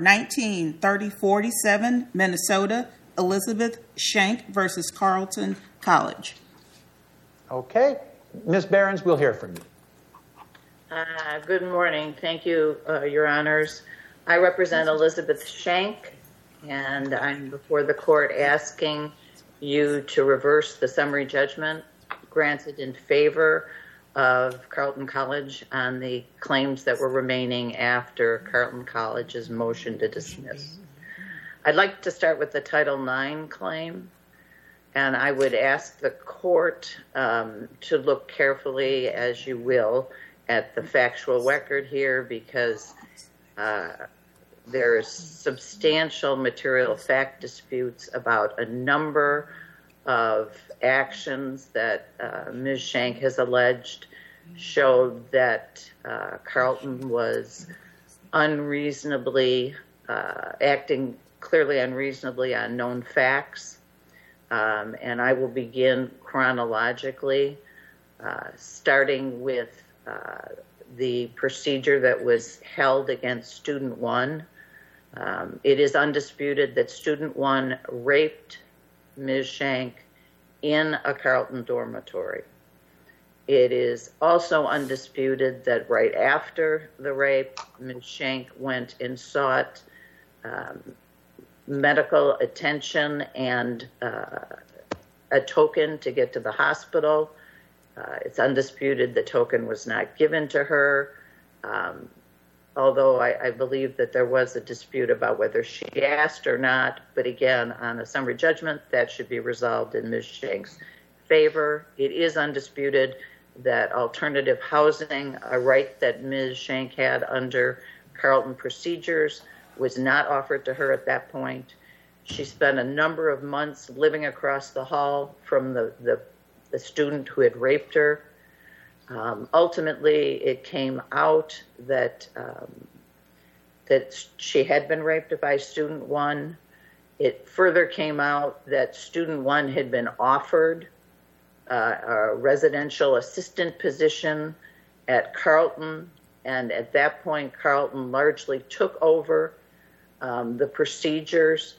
19-3047, Minnesota, Elizabeth Shank versus Carleton College. Okay. Ms. Behrens, we'll hear from you. Good morning. Thank you, Your Honors. I represent Elizabeth Shank, and I'm before the court asking you to reverse the summary judgment granted in favor of Carleton College on the claims that were remaining after Carleton College's motion to dismiss. I'd like to start with the Title IX claim, and I would ask the court to look carefully, as you will, at the factual record here, because there is substantial material fact disputes about a number of actions that Ms. Shank has alleged showed that Carleton was unreasonably acting clearly unreasonably on known facts. And I will begin chronologically, starting with the procedure that was held against Student One. It is undisputed that Student One raped Ms. Shank in a Carleton dormitory. It is also undisputed that right after the rape, Ms. Shank went and sought medical attention and a token to get to the hospital. It's undisputed the token was not given to her, although I believe that there was a dispute about whether she asked or not. But again, on a summary judgment, that should be resolved in Ms. Shank's favor. It is undisputed that alternative housing, a right that Ms. Shank had under Carleton procedures, was not offered to her at that point. She spent a number of months living across the hall from the student who had raped her. Ultimately, it came out that that she had been raped by Student One. It further came out that Student One had been offered a residential assistant position at Carleton, and at that point, Carleton largely took over the procedures.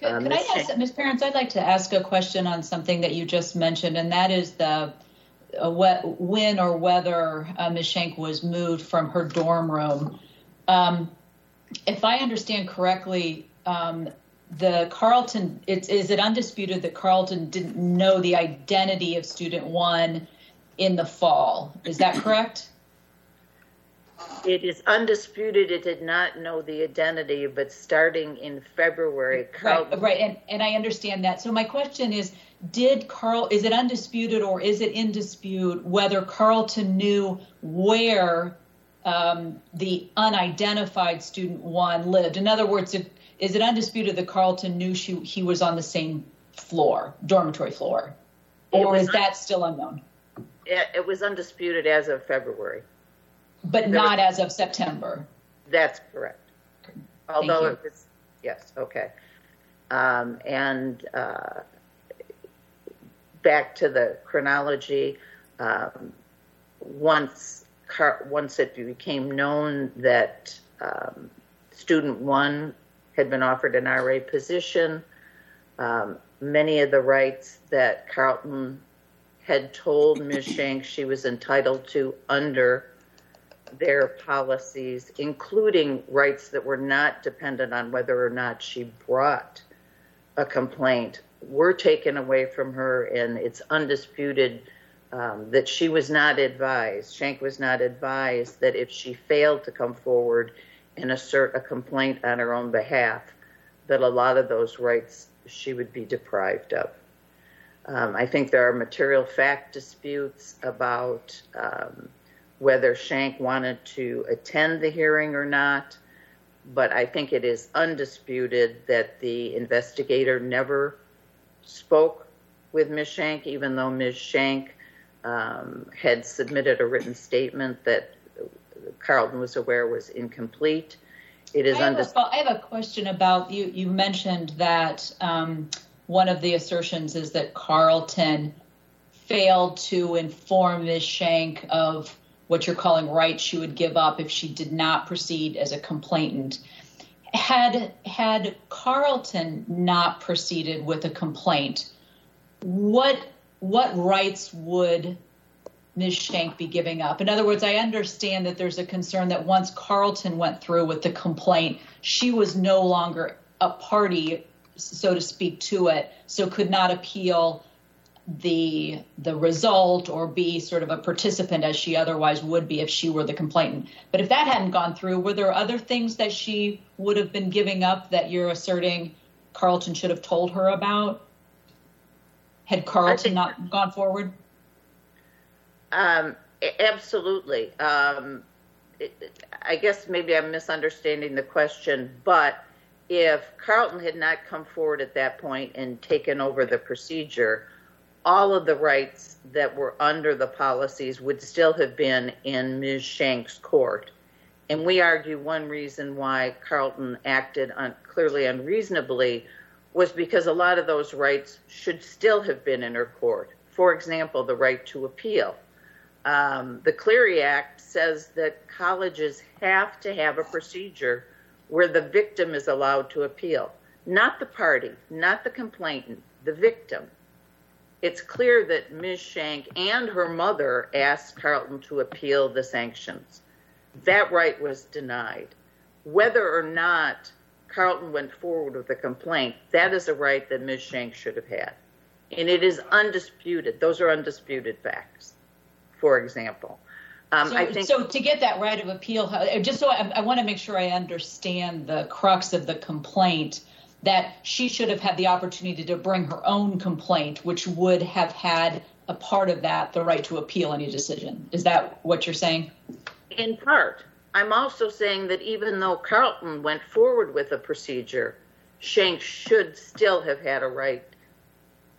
Could I ask, Ms. Behrens, I'd like to ask a question on something that you just mentioned, and that is the when or whether Ms. Shank was moved from her dorm room. If I understand correctly, the Carleton, is it undisputed that Carleton didn't know the identity of Student One in the fall? Is that correct? It is undisputed it did not know the identity, but starting in February, Carleton... Right, and I understand that. So my question is, is it undisputed or is it in dispute whether Carleton knew where the unidentified Student One lived? In other words, is it undisputed that Carleton knew he was on the same floor, dormitory floor? Or is that still unknown? It was undisputed as of February. But not as of September. That's correct. Although it was, yes, okay. And back to the chronology, once it became known that Student One had been offered an RA position, many of the rights that Carleton had told Ms. Shank she was entitled to under their policies, including rights that were not dependent on whether or not she brought a complaint, were taken away from her, and it's undisputed that she was not advised. Shank was not advised that if she failed to come forward and assert a complaint on her own behalf, that a lot of those rights she would be deprived of. I think there are material fact disputes about whether Shank wanted to attend the hearing or not, but I think it is undisputed that the investigator never spoke with Ms. Shank, even though Ms. Shank had submitted a written statement that Carleton was aware was incomplete. It is undisputed. I have a question about, you mentioned that one of the assertions is that Carleton failed to inform Ms. Shank of what you're calling rights she would give up if she did not proceed as a complainant. Had Carleton not proceeded with a complaint, what rights would Ms. Shank be giving up? In other words, I understand that there's a concern that once Carleton went through with the complaint, she was no longer a party, so to speak, to it, so could not appeal the result or be sort of a participant as she otherwise would be if she were the complainant. But if that hadn't gone through, were there other things that she would have been giving up that you're asserting Carleton should have told her about? Had Carleton not gone forward? Absolutely. I guess maybe I'm misunderstanding the question, but if Carleton had not come forward at that point and taken over the procedure, all of the rights that were under the policies would still have been in Ms. Shank's court. And we argue one reason why Carleton acted clearly unreasonably was because a lot of those rights should still have been in her court. For example, the right to appeal. The Clery Act says that colleges have to have a procedure where the victim is allowed to appeal. Not the party, not the complainant, the victim. It's clear that Ms. Shank and her mother asked Carleton to appeal the sanctions. That right was denied. Whether or not Carleton went forward with a complaint, that is a right that Ms. Shank should have had. And it is undisputed. Those are undisputed facts, for example. So to get that right of appeal, just so I want to make sure I understand the crux of the complaint, that she should have had the opportunity to bring her own complaint, which would have had a part of that, the right to appeal any decision. Is that what you're saying? In part. I'm also saying that even though Carleton went forward with a procedure, Shank should still have had a right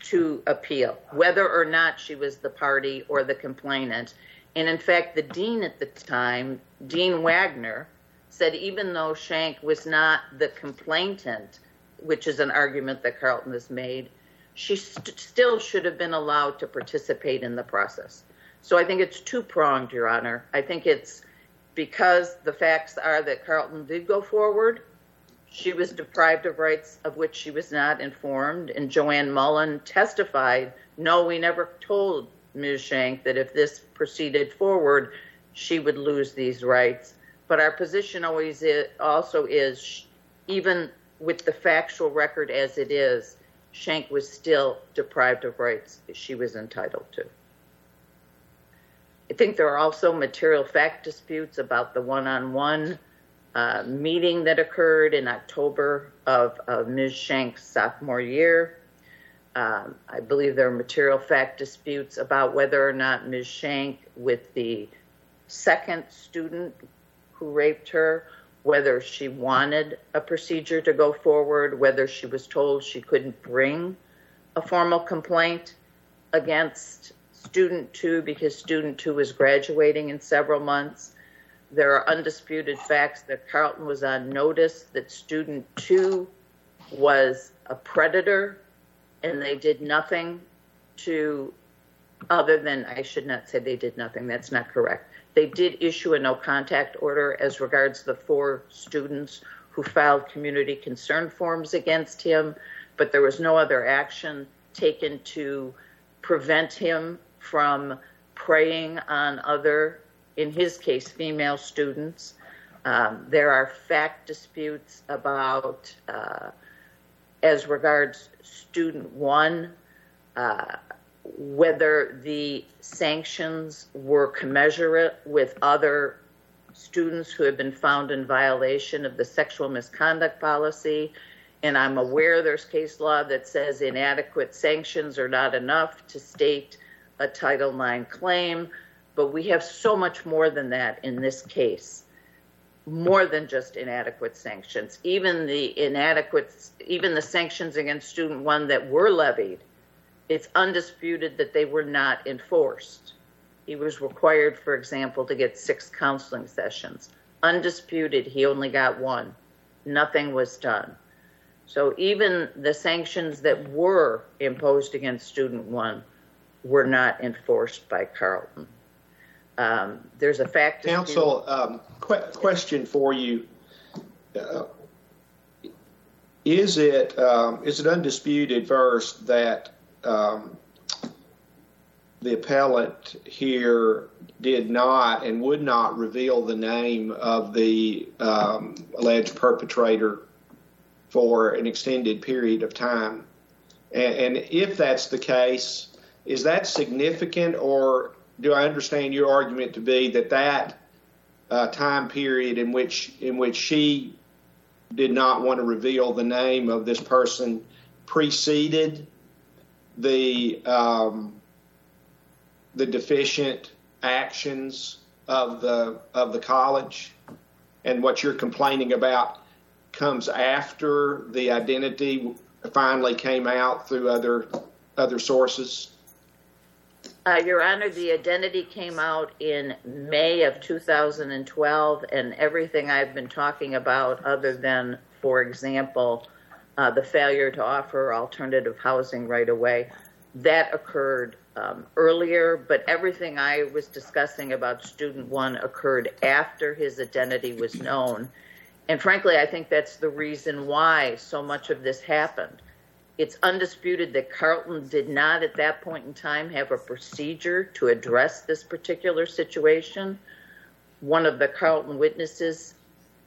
to appeal, whether or not she was the party or the complainant. And in fact, the dean at the time, Dean Wagner, said even though Shank was not the complainant, which is an argument that Carleton has made, she still should have been allowed to participate in the process. So I think it's two-pronged, Your Honor. I think it's because the facts are that Carleton did go forward, she was deprived of rights of which she was not informed, and Joanne Mullen testified, no, we never told Ms. Shank that if this proceeded forward, she would lose these rights. But our position always is, also is, even with the factual record as it is, Shank was still deprived of rights she was entitled to. I think there are also material fact disputes about the one-on-one meeting that occurred in October of Ms. Shank's sophomore year. I believe there are material fact disputes about whether or not Ms. Shank, with the second student who raped her, whether she wanted a procedure to go forward, whether she was told she couldn't bring a formal complaint against Student Two because Student Two is graduating in several months. There are undisputed facts that Carleton was on notice that Student Two was a predator and they did nothing to, other than, I should not say they did nothing, that's not correct. They did issue a no-contact order as regards the four students who filed community concern forms against him, but there was no other action taken to prevent him from preying on other, in his case, female students. There are fact disputes about, as regards Student One, whether the sanctions were commensurate with other students who have been found in violation of the sexual misconduct policy. And I'm aware there's case law that says inadequate sanctions are not enough to state a Title IX claim, but we have so much more than that in this case, more than just inadequate sanctions. Even the sanctions against Student One that were levied, it's undisputed that they were not enforced. He was required, for example, to get 6 counseling sessions. Undisputed, he only got 1. Nothing was done. So even the sanctions that were imposed against Student One were not enforced by Carleton. There's a fact. Counsel, question for you. Is it undisputed first that the appellant here did not and would not reveal the name of the alleged perpetrator for an extended period of time? And if that's the case, is that significant, or do I understand your argument to be that that time period in which she did not want to reveal the name of this person preceded the deficient actions of the college, and what you're complaining about comes after the identity finally came out through other sources? Your Honor, the identity came out in May of 2012, and everything I've been talking about, other than, for example, the failure to offer alternative housing right away, that occurred earlier, but everything I was discussing about Student One occurred after his identity was known. And frankly, I think that's the reason why so much of this happened. It's undisputed that Carleton did not at that point in time have a procedure to address this particular situation. One of the Carleton witnesses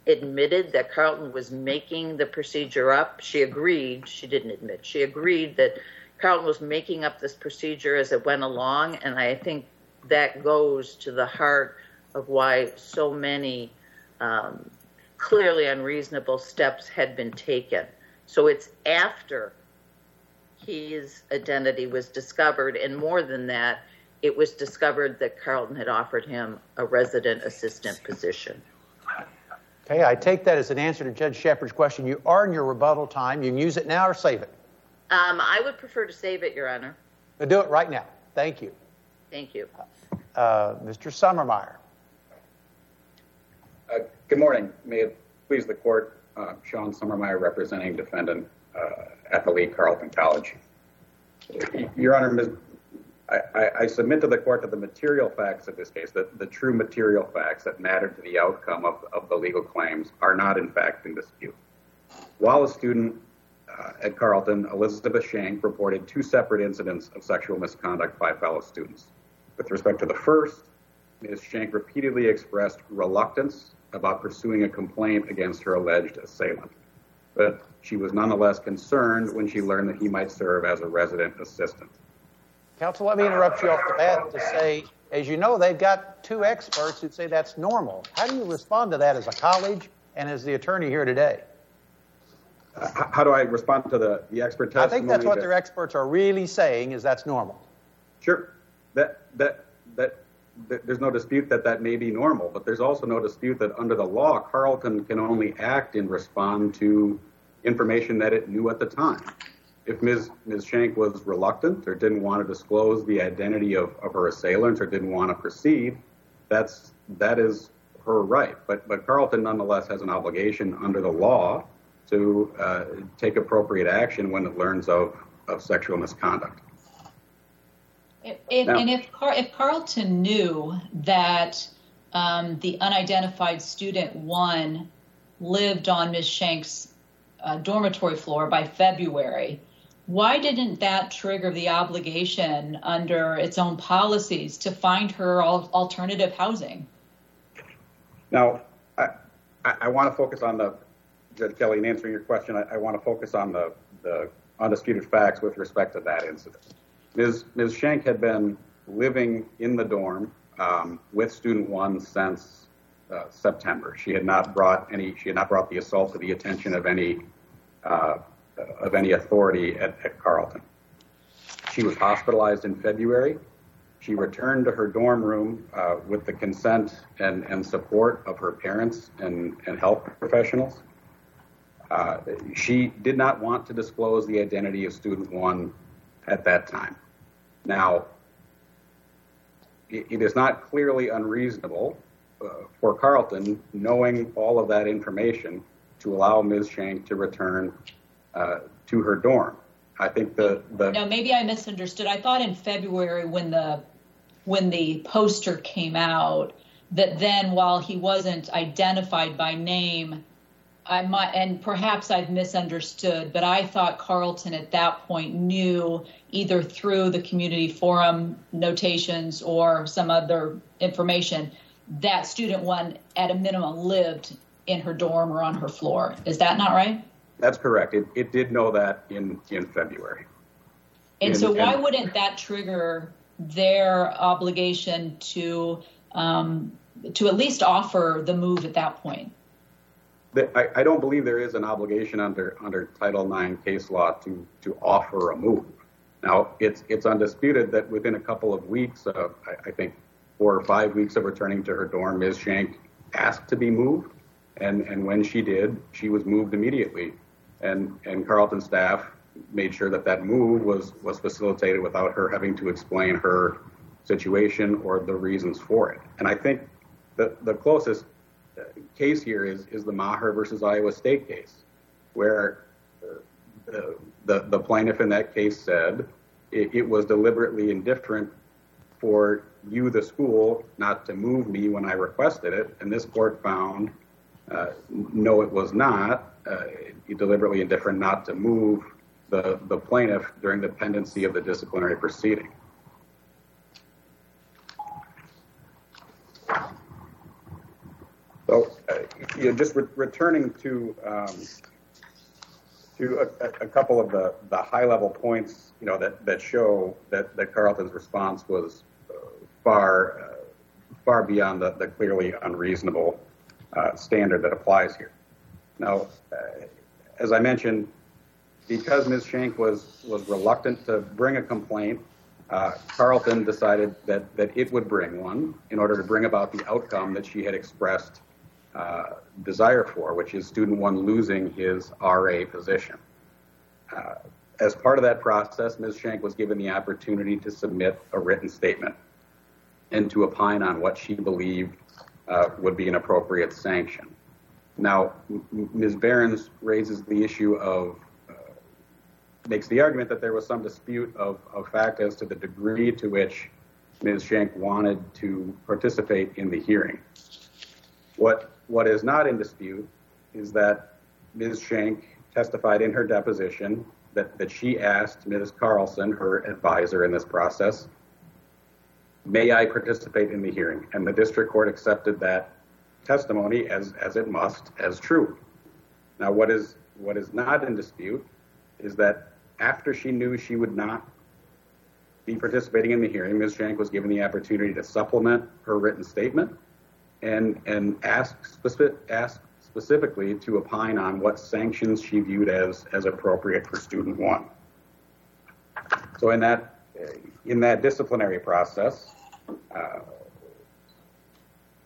admitted that Carleton was making the procedure up. She agreed, she didn't admit, she agreed that Carleton was making up this procedure as it went along, and I think that goes to the heart of why so many clearly unreasonable steps had been taken. So it's after his identity was discovered, and more than that, it was discovered that Carleton had offered him a resident assistant position. Okay, I take that as an answer to Judge Shepard's question. You are in your rebuttal time. You can use it now or save it. I would prefer to save it, Your Honor. But do it right now. Thank you. Thank you. Mr. Sommermeyer. Good morning. May it please the court. Sean Sommermeyer representing defendant Athlete Carleton College. Your Honor, I submit to the court that the material facts of this case, that the true material facts that matter to the outcome of the legal claims are not in fact in dispute. While a student at Carleton, Elizabeth Shank reported two separate incidents of sexual misconduct by fellow students. With respect to the first, Ms. Shank repeatedly expressed reluctance about pursuing a complaint against her alleged assailant, but she was nonetheless concerned when she learned that he might serve as a resident assistant. Counsel, let me interrupt you off the bat to say, as you know, they've got two experts who say that's normal. How do you respond to that as a college and as the attorney here today? How do I respond to the expert testimony? I think that's what their experts are really saying, is that's normal. Sure. There's no dispute that may be normal, but there's also no dispute that under the law, Carleton can only act and respond to information that it knew at the time. If Ms. Shank was reluctant or didn't want to disclose the identity of her assailant or didn't want to proceed, that is her right. But Carleton nonetheless has an obligation under the law to take appropriate action when it learns of sexual misconduct. If Carleton knew that the unidentified student One lived on Ms. Shank's dormitory floor by February, why didn't that trigger the obligation under its own policies to find her alternative housing? Now, I want to focus on Judge Kelly, in answering your question, I want to focus on the undisputed facts with respect to that incident. Ms. Shank had been living in the dorm with Student One since September. She had not brought the assault to the attention of any authority at Carleton. She was hospitalized in February. She returned to her dorm room with the consent and support of her parents and health professionals. She did not want to disclose the identity of Student One at that time. Now, it is not clearly unreasonable for Carleton, knowing all of that information, to allow Ms. Shank to return to her dorm. I think No, maybe I misunderstood. I thought in February when the poster came out that then, while he wasn't identified by name, I might, and perhaps I've misunderstood, but I thought Carleton at that point knew, either through the community forum notations or some other information, that Student One at a minimum lived in her dorm or on her floor. Is that not right? That's correct. It did know that in February. And so why wouldn't that trigger their obligation to at least offer the move at that point? I don't believe there is an obligation under Title IX case law to offer a move. Now, it's undisputed that within a couple of weeks, I think 4 or 5 weeks of returning to her dorm, Ms. Shank asked to be moved. And when she did, she was moved immediately. And Carleton staff made sure that move was facilitated without her having to explain her situation or the reasons for it. And I think the closest case here is the Maher versus Iowa State case, where the plaintiff in that case said it was deliberately indifferent for you, the school, not to move me when I requested it. And this court found, no, it was not deliberately indifferent not to move the plaintiff during the pendency of the disciplinary proceeding. So, just returning to a couple of the high-level points, that show that Carleton's response was far beyond the clearly unreasonable standard that applies here. Now, as I mentioned, because Ms. Shank was reluctant to bring a complaint, Carleton decided that it would bring one in order to bring about the outcome that she had expressed desire for, which is Student One losing his RA position. As part of that process, Ms. Shank was given the opportunity to submit a written statement and to opine on what she believed would be an appropriate sanction. Now, Ms. Behrens raises the issue of, makes the argument that there was some dispute of fact as to the degree to which Ms. Shank wanted to participate in the hearing. What is not in dispute is that Ms. Shank testified in her deposition that she asked Ms. Carlson, her advisor in this process, "May I participate in the hearing?" And the district court accepted that testimony as it must, as true. Now, what is not in dispute is that after she knew she would not be participating in the hearing, Ms. Shank was given the opportunity to supplement her written statement and ask specifically to opine on what sanctions she viewed as appropriate for Student One. So in that disciplinary process,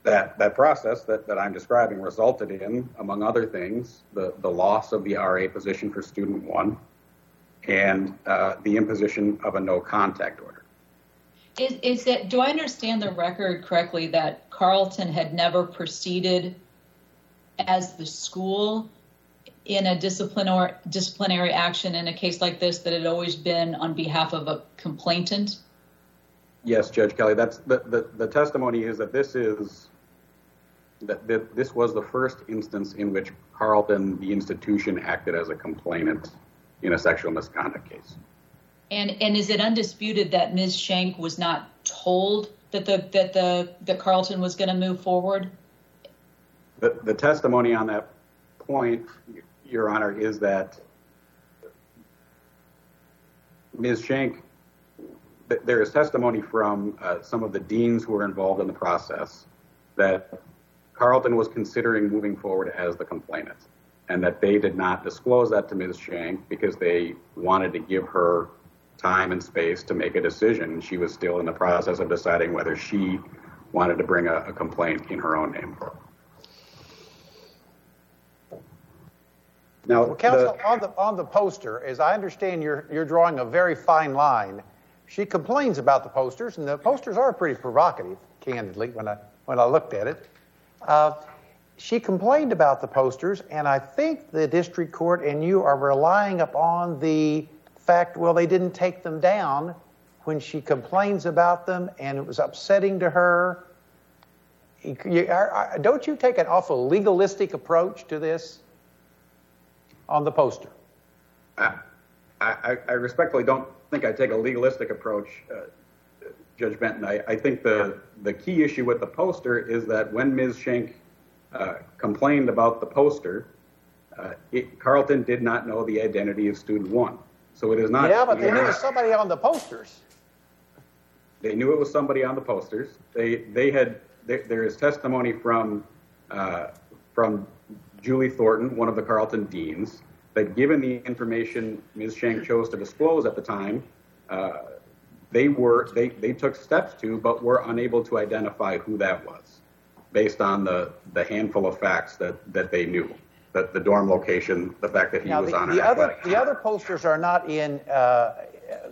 that process that I'm describing resulted in, among other things, the loss of the RA position for Student One and the imposition of a no-contact order. Do I understand the record correctly that Carleton had never proceeded as the school in a disciplinary action in a case like this, that had always been on behalf of a complainant? Yes, Judge Kelly, that's the testimony is that this was the first instance in which Carleton, the institution, acted as a complainant in a sexual misconduct case. And is it undisputed that Ms. Shank was not told that Carleton was going to move forward? The testimony on that point, Your Honor, is that Ms. Shank, there is testimony from some of the deans who were involved in the process that Carleton was considering moving forward as the complainant, and that they did not disclose that to Ms. Shank because they wanted to give her time and space to make a decision. She was still in the process of deciding whether she wanted to bring a complaint in her own name. Now, well, counsel, on the poster, as I understand, you're drawing a very fine line. She complains about the posters, and the posters are pretty provocative, candidly, when I looked at it. She complained about the posters, and I think the district court and you are relying upon the fact, well, they didn't take them down when she complains about them, and it was upsetting to her. Don't you take an awful legalistic approach to this? on the poster? I respectfully don't think I take a legalistic approach, Judge Benton. I think the key issue with the poster is that when Ms. Shank complained about the poster, Carleton did not know the identity of Student One. So it is not. Yeah, but they knew it was somebody on the posters. They knew it was somebody on the posters. There is testimony from Julie Thornton, one of the Carleton deans, that given the information Ms. Shank chose to disclose at the time, they took steps to, but were unable to identify who that was, based on the handful of facts that they knew, that the dorm location, the fact that he was on an athletic. The other posters are not in.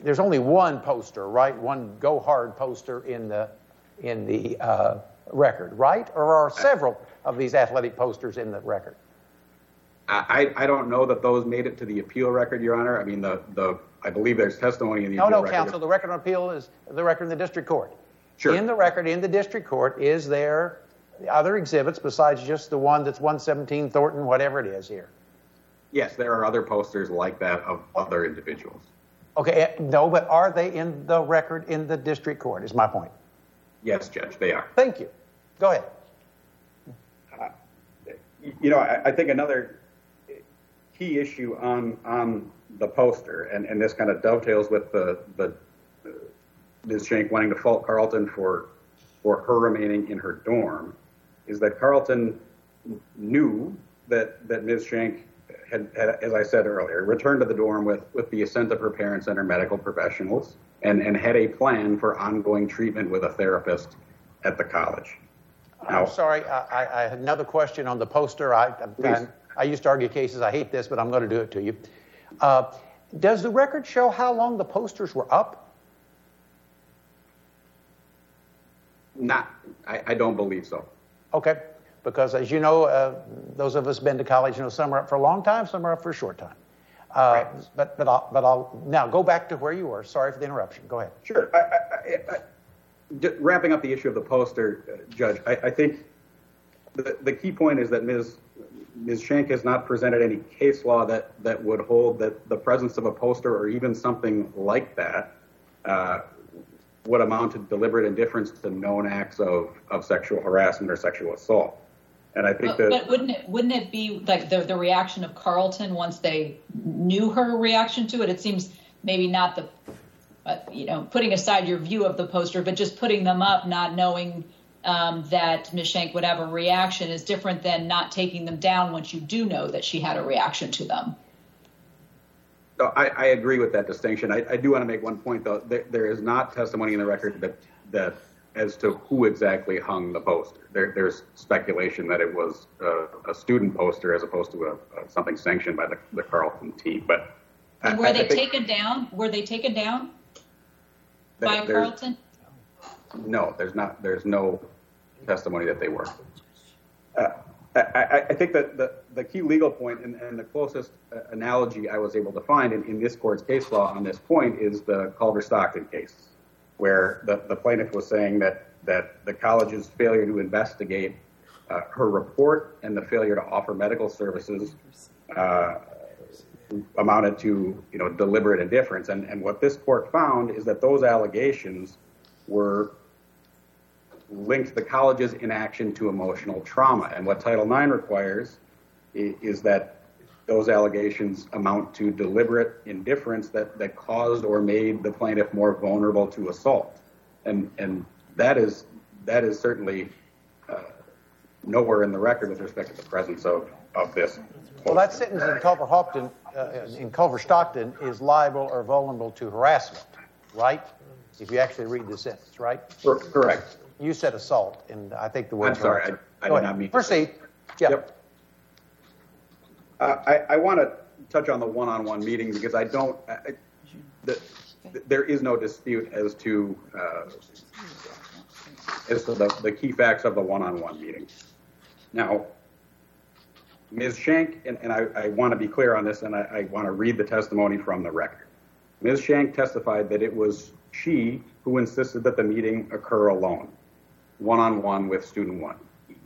There's only one poster, right? One Go Hard poster in the record, right? Or are several of these athletic posters in the record? I don't know that those made it to the appeal record, Your Honor. I mean, I believe there's testimony in the appeal record. No, counsel, the record on appeal is the record in the district court. Sure. In the record in the district court, is there other exhibits besides just the one that's 117 Thornton, whatever it is here? Yes, there are other posters like that of other individuals. Okay, no, but are they in the record in the district court is my point. Yes, Judge, they are. Thank you. Go ahead. I think another key issue on the poster, and this kind of dovetails with the Ms. Shank wanting to fault Carleton for her remaining in her dorm, is that Carleton knew that Ms. Shank had, as I said earlier, returned to the dorm with the assent of her parents and her medical professionals, and had a plan for ongoing treatment with a therapist at the college. I'm sorry, I had another question on the poster. I used to argue cases. I hate this, but I'm going to do it to you. Does the record show how long the posters were up? I don't believe so. Okay, because as you know, those of us been to college know some are up for a long time, some are up for a short time. Right. But I'll now go back to where you were. Sorry for the interruption. Go ahead. Sure. Wrapping up the issue of the poster, Judge, I think the key point is that Ms. Shank has not presented any case law that would hold that the presence of a poster or even something like that would amount to deliberate indifference to known acts of sexual harassment or sexual assault. And I think but wouldn't it be like the reaction of Carleton once they knew her reaction to it? It seems maybe not the putting aside your view of the poster, but just putting them up, not knowing that Ms. Shank would have a reaction is different than not taking them down once you do know that she had a reaction to them. No, I agree with that distinction. I do want to make one point, though. There is not testimony in the record that as to who exactly hung the poster. There's speculation that it was a student poster as opposed to something sanctioned by the Carleton team. But and were they taken down? Were they taken down? By Carleton? No, there's not. There's no testimony that they were. I think that the key legal point and the closest analogy I was able to find in this court's case law on this point is the Culver Stockton case, where the plaintiff was saying that the college's failure to investigate her report and the failure to offer medical services amounted to, deliberate indifference. And what this court found is that those allegations were linked the college's inaction to emotional trauma. And what Title IX requires is that those allegations amount to deliberate indifference that caused or made the plaintiff more vulnerable to assault. And that is certainly nowhere in the record with respect to the presence of this. Well, that sentence in Culver Stockton is liable or vulnerable to harassment, right? If you actually read the sentence, right? Correct. You said assault, and I think the word. I'm sorry, I did not mean. Proceed. Yeah. Yep. I want to touch on the one-on-one meeting because I don't. There is no dispute as to the key facts of the one-on-one meeting. Now, Ms. Shank, and I want to be clear on this, and I want to read the testimony from the record. Ms. Shank testified that it was she who insisted that the meeting occur alone, one-on-one with Student One,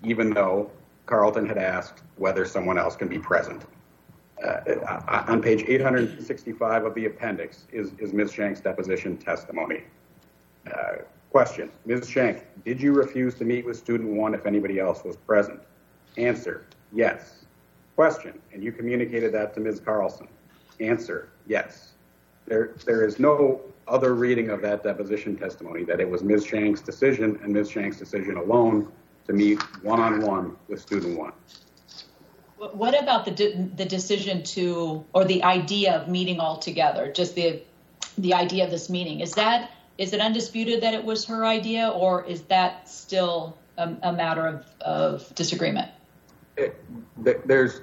even though Carleton had asked whether someone else can be present. on page 865 of the appendix is Ms. Shank's deposition testimony. Question, Ms. Shank, did you refuse to meet with student one if anybody else was present? Answer, yes. Question, and you communicated that to Ms. Carlson? Answer, yes. There is no other reading of that deposition testimony that it was Ms. Shank's decision and Ms. Shank's decision alone to meet one-on-one with student one. What about the decision to, or the idea of meeting all together, just the idea of this meeting? Is it undisputed that it was her idea, or is that still a matter of disagreement? There's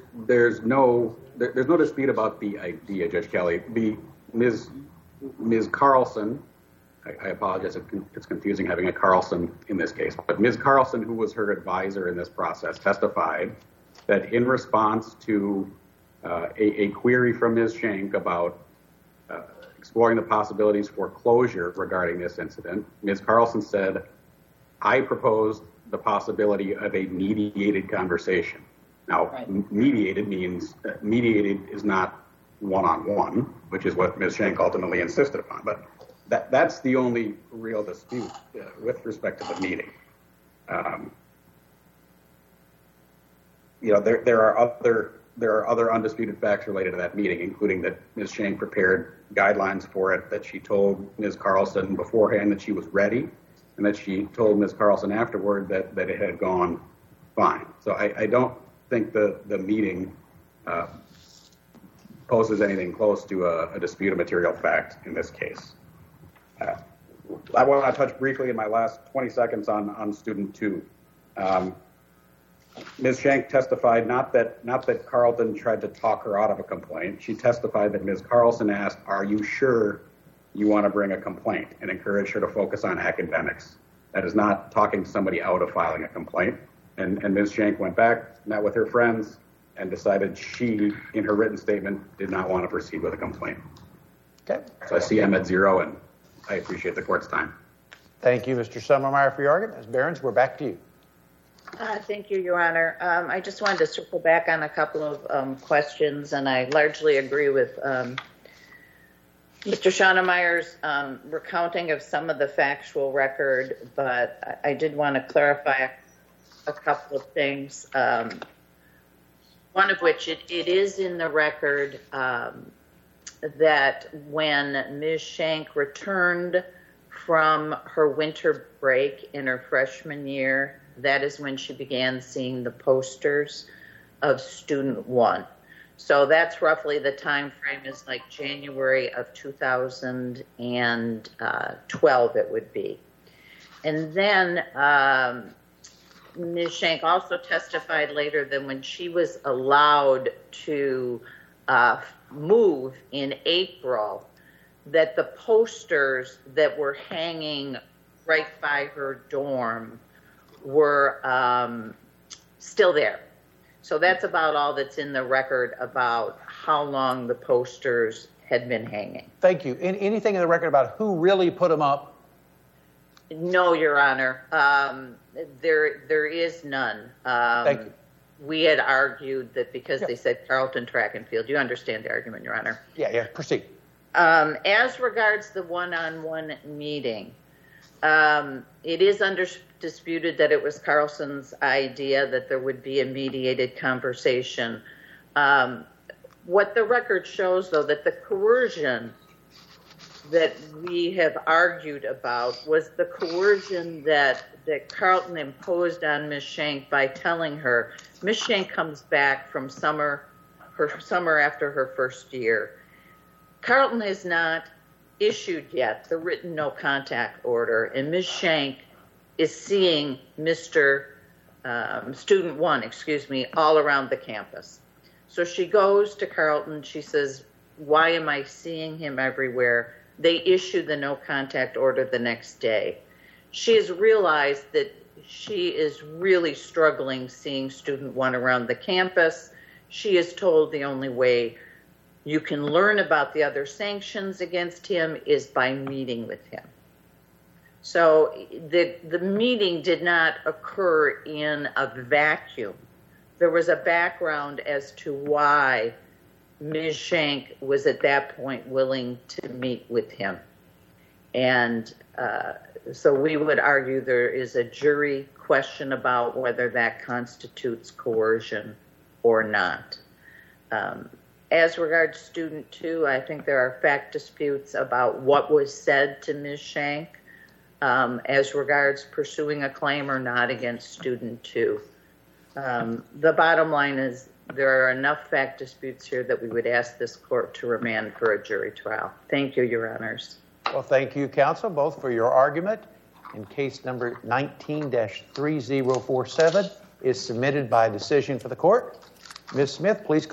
no dispute about the idea, Judge Kelly. Ms. Carlson, I apologize, it's confusing having a Carlson in this case, but Ms. Carlson, who was her advisor in this process, testified that in response to a query from Ms. Shank about exploring the possibilities for closure regarding this incident, Ms. Carlson said, I proposed the possibility of a mediated conversation. Now, right. Mediated means, mediated is not one-on-one, which is what Ms. Shank ultimately insisted upon, but that's the only real dispute with respect to the meeting. There are other undisputed facts related to that meeting, including that Ms. Shank prepared guidelines for it, that she told Ms. Carlson beforehand that she was ready, and that she told Ms. Carlson afterward that it had gone fine. So I don't think the meeting poses anything close to a dispute of material fact in this case. I want to touch briefly in my last 20 seconds on student two. Ms. Shank testified not that Carlton tried to talk her out of a complaint. She testified that Ms. Carlson asked, are you sure you want to bring a complaint, and encouraged her to focus on academics. That is not talking somebody out of filing a complaint. And Ms. Shank went back, met with her friends, and decided she, in her written statement, did not want to proceed with a complaint. Okay. So I see I'm at zero, and I appreciate the court's time. Thank you, Mr. Sommermeyer, for your argument. Ms. Behrens, we're back to you. Thank you, Your Honor. I just wanted to circle back on a couple of questions, and I largely agree with Mr. Schaunemeyer's recounting of some of the factual record, but I did want to clarify a couple of things. One of which, it is in the record that when Ms. Shank returned from her winter break in her freshman year, that is when she began seeing the posters of Student One. So that's roughly the time frame is like January of 2012 it would be. And then Ms. Shank also testified later that when she was allowed to move in April, that the posters that were hanging right by her dorm were still there. So that's about all that's in the record about how long the posters had been hanging. Thank you. Anything in the record about who really put them up? No, Your Honor. There is none. Thank you. We had argued that because they said Carleton Track and Field. You understand the argument, Your Honor. Yeah, proceed. As regards the one-on-one meeting, it is undisputed that it was Carlson's idea that there would be a mediated conversation. What the record shows, though, that the coercion that we have argued about was the coercion that Carleton imposed on Ms. Shank by telling her, Ms. Shank comes back from her summer after her first year. Carleton has not issued yet the written no contact order, and Ms. Shank is seeing Student One, all around the campus. So she goes to Carleton, she says, why am I seeing him everywhere? They issue the no contact order the next day. She has realized that she is really struggling seeing Student One around the campus. She is told the only way you can learn about the other sanctions against him is by meeting with him. So the meeting did not occur in a vacuum. There was a background as to why Ms. Shank was at that point willing to meet with him. And so we would argue there is a jury question about whether that constitutes coercion or not. As regards student two, I think there are fact disputes about what was said to Ms. Shank as regards pursuing a claim or not against student two. The bottom line is there are enough fact disputes here that we would ask this court to remand for a jury trial. Thank you, Your Honors. Well, thank you, counsel, both for your argument. And case number 19-3047 is submitted by decision for the court. Ms. Smith, please call.